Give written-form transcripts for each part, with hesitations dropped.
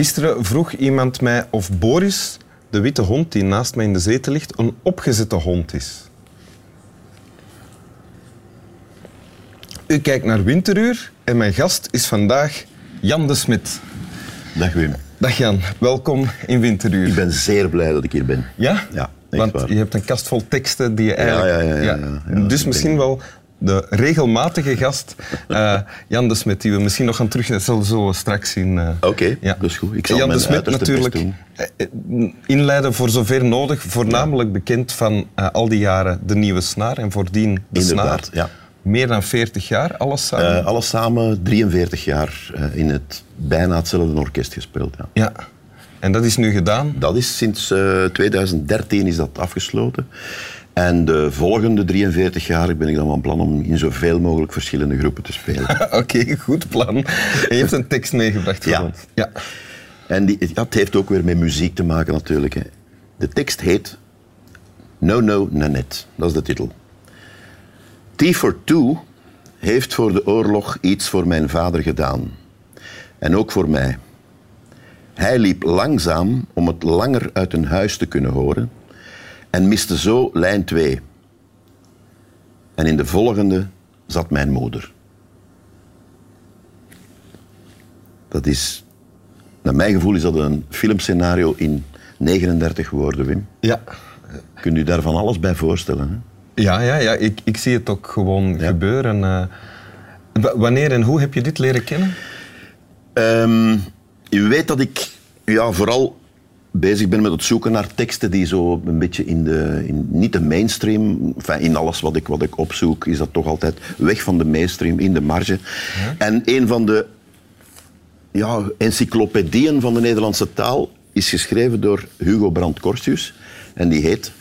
Gisteren vroeg iemand mij of Boris, de witte hond die naast mij in de zetel ligt, een opgezette hond is. U kijkt naar Winteruur en mijn gast is vandaag Jan de Smet. Dag Wim. Dag Jan, welkom in Winteruur. Ik ben zeer blij dat ik hier ben. Ja? Ja, want waar. Je hebt een kast vol teksten die je eigenlijk... Ja. Dus misschien wel de regelmatige gast, Jan de Smet, die we misschien nog gaan terugnemen. Dat zullen we straks zien. Oké, dat is goed. Ik zal Jan de Smet natuurlijk inleiden voor zover nodig. Voornamelijk bekend van al die jaren De Nieuwe Snaar en voordien De Inderdaad, Snaar. Ja. Meer dan 40 jaar, alles samen? Alles samen 43 jaar in het bijna hetzelfde orkest gespeeld. Ja. En dat is nu gedaan? Dat is sinds 2013 is dat afgesloten. En de volgende 43 jaar ben ik dan van plan om in zoveel mogelijk verschillende groepen te spelen. Oké, goed plan. Je hebt een tekst meegebracht voor ons. Ja. En dat heeft ook weer met muziek te maken natuurlijk. Hè. De tekst heet No No Nanette. Dat is de titel. Tea for Two heeft voor de oorlog iets voor mijn vader gedaan. En ook voor mij. Hij liep langzaam om het langer uit een huis te kunnen horen en miste zo lijn 2. En in de volgende zat mijn moeder. Dat is, naar mijn gevoel is dat een filmscenario in 39 woorden, Wim. Ja. Kunt u daar van alles bij voorstellen, hè? Ja. Ik zie het ook gewoon gebeuren. Wanneer en hoe heb je dit leren kennen? U weet dat ik vooral bezig ben met het zoeken naar teksten die zo een beetje niet de mainstream... Enfin, in alles wat ik opzoek is dat toch altijd weg van de mainstream, in de marge. Ja. En een van de encyclopedieën van de Nederlandse taal is geschreven door Hugo Brandt Corstius. En die heet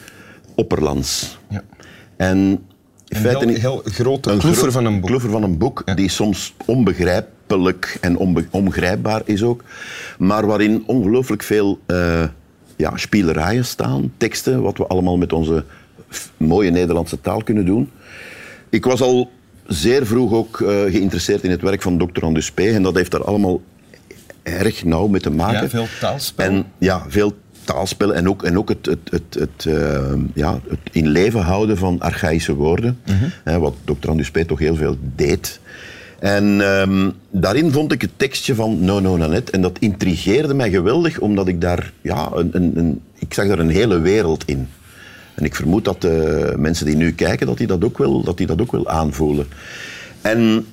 Opperlands. Ja. En in feite een heel grote kluffer van een boek. Die soms onbegrijpelijk en ongrijpbaar is ook. Maar waarin ongelooflijk veel spielerijen staan. Teksten, wat we allemaal met onze mooie Nederlandse taal kunnen doen. Ik was al zeer vroeg ook geïnteresseerd in het werk van Dr. Andus P. En dat heeft daar allemaal erg nauw mee te maken. Ja, veel taalspel. En ook het in leven houden van archaïsche woorden. Mm-hmm. Wat Dr. Andus P. toch heel veel deed. En daarin vond ik het tekstje van No No Nanette. En dat intrigeerde mij geweldig, omdat ik daar... ik zag daar een hele wereld in. En ik vermoed dat de mensen die nu kijken, dat die dat ook wel aanvoelen. En...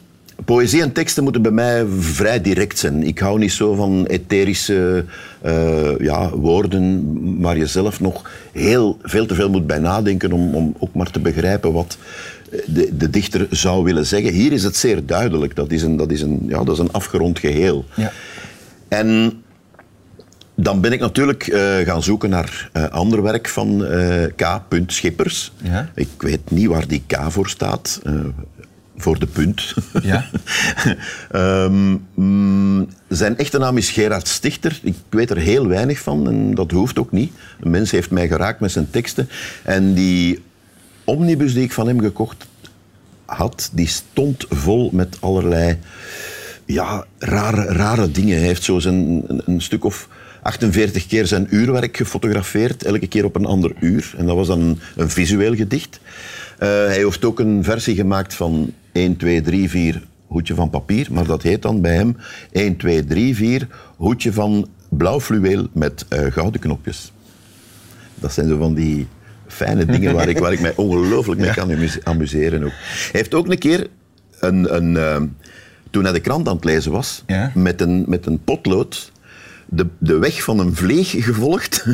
Poëzie en teksten moeten bij mij vrij direct zijn. Ik hou niet zo van etherische woorden waar je zelf nog heel veel te veel moet bij nadenken om ook maar te begrijpen wat de dichter zou willen zeggen. Hier is het zeer duidelijk. Dat is een afgerond geheel. Ja. En dan ben ik natuurlijk gaan zoeken naar ander werk van K. Schippers. Ja. Ik weet niet waar die K voor staat. Voor de punt. Ja. Zijn echte naam is Gerard Stigter. Ik weet er heel weinig van en dat hoeft ook niet. Een mens heeft mij geraakt met zijn teksten. En die omnibus die ik van hem gekocht had, die stond vol met allerlei rare dingen. Hij heeft zo een stuk of 48 keer zijn uurwerk gefotografeerd, elke keer op een ander uur. En dat was dan een visueel gedicht. Hij heeft ook een versie gemaakt van 1, 2, 3, 4, hoedje van papier. Maar dat heet dan bij hem 1, 2, 3, 4, hoedje van blauw fluweel met gouden knopjes. Dat zijn zo van die fijne dingen waar ik mij ongelooflijk mee kan amuseren ook. Hij heeft ook een keer, toen hij de krant aan het lezen was, met een potlood... De weg van een vleeg gevolgd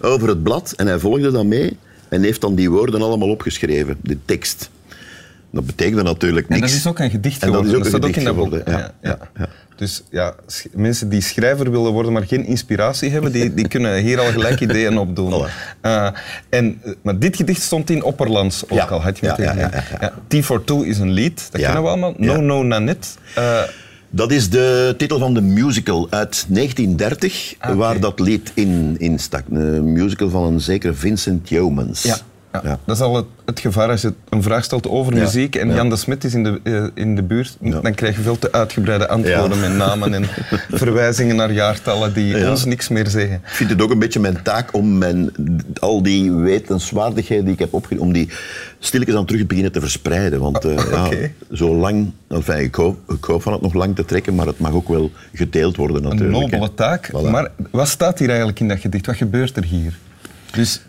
over het blad. En hij volgde dat mee en heeft dan die woorden allemaal opgeschreven, de tekst. Dat betekende natuurlijk niks. En dat is ook een gedicht geworden. En dat staat ook in dat boek. Ja. Dus mensen die schrijver willen worden, maar geen inspiratie hebben, die kunnen hier al gelijk ideeën op doen. Maar dit gedicht stond in Opperlands ook al. Had je meteen. Tea for Two is een lied, dat kennen we allemaal. No No Nanette. Dat is de titel van de musical uit 1930, waar dat lied in stak. Een musical van een zekere Vincent Youmans. Ja. Ja, ja. Dat is al het gevaar als je een vraag stelt over muziek en Jan de Smet is in de buurt, dan krijg je veel te uitgebreide antwoorden met namen en verwijzingen naar jaartallen die ons niks meer zeggen. Ik vind het ook een beetje mijn taak om al die wetenswaardigheden die ik heb opgedaan, om die stilletjes aan terug beginnen te verspreiden. Want zo lang, enfin, ik hoop van het nog lang te trekken, maar het mag ook wel gedeeld worden natuurlijk. Een nobele taak, voilà. Maar wat staat hier eigenlijk in dat gedicht? Wat gebeurt er hier? Dus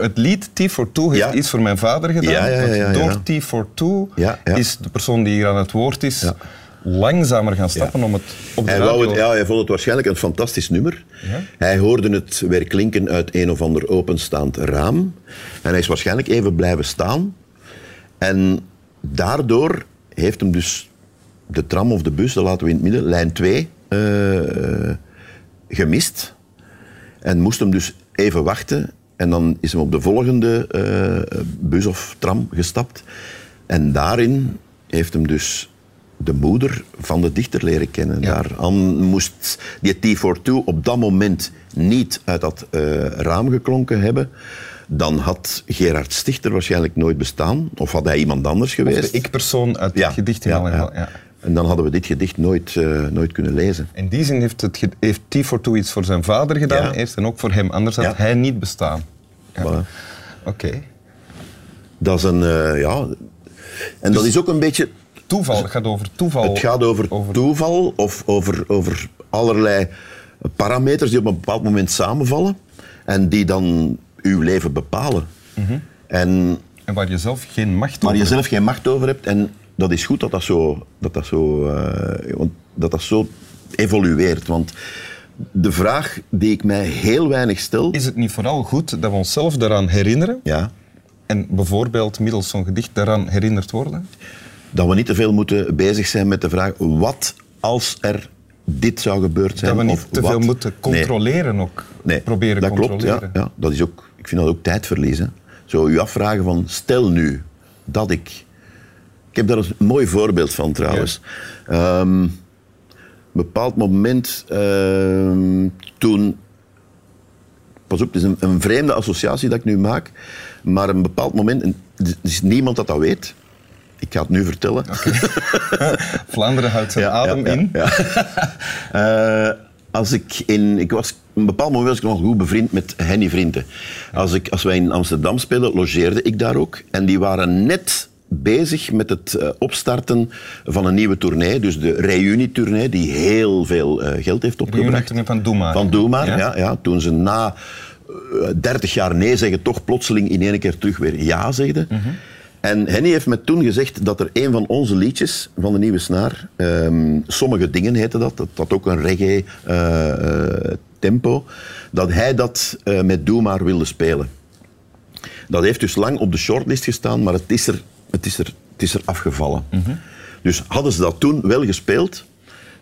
het lied Tea for Two heeft iets voor mijn vader gedaan. Ja. Door Tea for Two is de persoon die hier aan het woord is langzamer gaan stappen om het op de radio... Hij vond het waarschijnlijk een fantastisch nummer. Ja? Hij hoorde het weer klinken uit een of ander openstaand raam. En hij is waarschijnlijk even blijven staan. En daardoor heeft hem dus de tram of de bus, dat laten we in het midden, lijn 2, gemist. En moest hem dus even wachten. En dan is hem op de volgende bus of tram gestapt. En daarin heeft hem dus de moeder van de dichter leren kennen. Ja. Daaraan moest die Tea for Two op dat moment niet uit dat raam geklonken hebben. Dan had Gerard Stigter waarschijnlijk nooit bestaan. Of had hij iemand anders geweest. Of de ik-persoon uit het gedicht. Ja. En dan hadden we dit gedicht nooit kunnen lezen. In die zin heeft Tea for Two iets voor zijn vader gedaan, eerst en ook voor hem. Anders had hij niet bestaan. Ja. Voilà. Oké. Dat is een... En dus dat is ook een beetje... Toeval, het gaat over toeval. Het gaat over toeval of over allerlei parameters die op een bepaald moment samenvallen en die dan uw leven bepalen. Mm-hmm. En waar je zelf geen macht over hebt. En dat is goed dat dat zo evolueert. Want de vraag die ik mij heel weinig stel... Is het niet vooral goed dat we onszelf daaraan herinneren? Ja. En bijvoorbeeld middels zo'n gedicht daaraan herinnerd worden? Dat we niet te veel moeten bezig zijn met de vraag wat als er dit zou gebeurd zijn. Dat we niet te veel moeten controleren ook. Nee, proberen dat controleren. Klopt, ja. Dat is ook, ik vind dat ook tijdverlies. Hè. Zo u afvragen van stel nu dat ik... Ik heb daar een mooi voorbeeld van trouwens. Ja. Een bepaald moment toen... Pas op, het is een vreemde associatie dat ik nu maak. Maar een bepaald moment... Er is niemand dat weet. Ik ga het nu vertellen. Okay. Vlaanderen houdt zijn adem in. Ja. Op een bepaald moment was ik nog goed bevriend met Henny Vrienten. Als wij in Amsterdam spelen, logeerde ik daar ook. En die waren net bezig met het opstarten van een nieuwe tournee. Dus de Reünie-tournee, die heel veel geld heeft opgebracht. De Reünie-tournee van Doe Maar. Van Doe Maar, ja. Toen ze na 30 jaar nee zeggen, toch plotseling in één keer terug weer ja zegden. Mm-hmm. En Henny heeft me toen gezegd dat er een van onze liedjes van de Nieuwe Snaar, sommige dingen heette dat had ook een reggae tempo, dat hij dat met Doe Maar wilde spelen. Dat heeft dus lang op de shortlist gestaan, maar het is er afgevallen. Mm-hmm. Dus hadden ze dat toen wel gespeeld,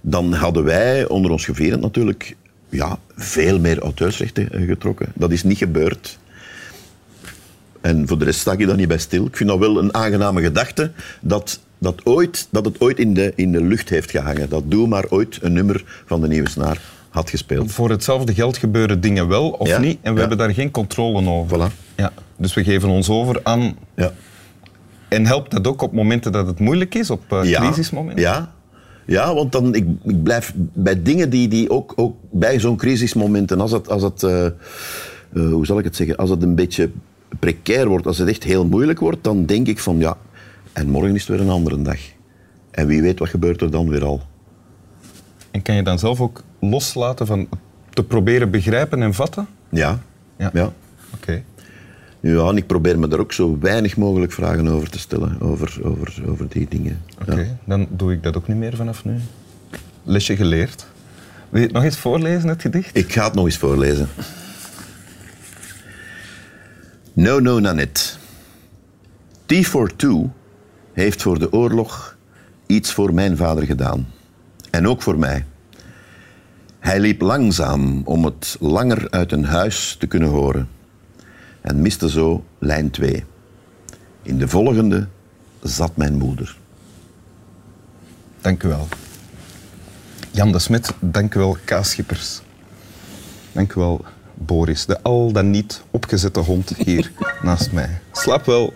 dan hadden wij onder ons geveren natuurlijk veel meer auteursrechten getrokken. Dat is niet gebeurd. En voor de rest sta ik daar niet bij stil. Ik vind dat wel een aangename gedachte dat het ooit in de lucht heeft gehangen. Dat Doe Maar ooit een nummer van de Nieuwe Snaar had gespeeld. Voor hetzelfde geld gebeuren dingen wel of niet. En we hebben daar geen controle over. Voilà. Ja. Dus we geven ons over aan... Ja. En helpt dat ook op momenten dat het moeilijk is? Op crisismomenten? Ja, want dan, ik blijf bij dingen die ook bij zo'n crisismomenten... Hoe zal ik het zeggen? Als het een beetje... precair wordt, als het echt heel moeilijk wordt, dan denk ik van en morgen is het weer een andere dag. En wie weet wat gebeurt er dan weer al. En kan je dan zelf ook loslaten van te proberen begrijpen en vatten? Ja. Oké. Ja, en ik probeer me daar ook zo weinig mogelijk vragen over te stellen, over die dingen. Oké, Dan doe ik dat ook niet meer vanaf nu. Lesje geleerd. Wil je het nog eens voorlezen, het gedicht? Ik ga het nog eens voorlezen. No No Nanette. Tea for Two heeft voor de oorlog iets voor mijn vader gedaan. En ook voor mij. Hij liep langzaam om het langer uit een huis te kunnen horen. En miste zo lijn 2. In de volgende zat mijn moeder. Dank u wel. Jan de Smet, dank u wel. K. Schippers. Dank u wel. Boris, de al dan niet opgezette hond hier naast mij. Slaap wel.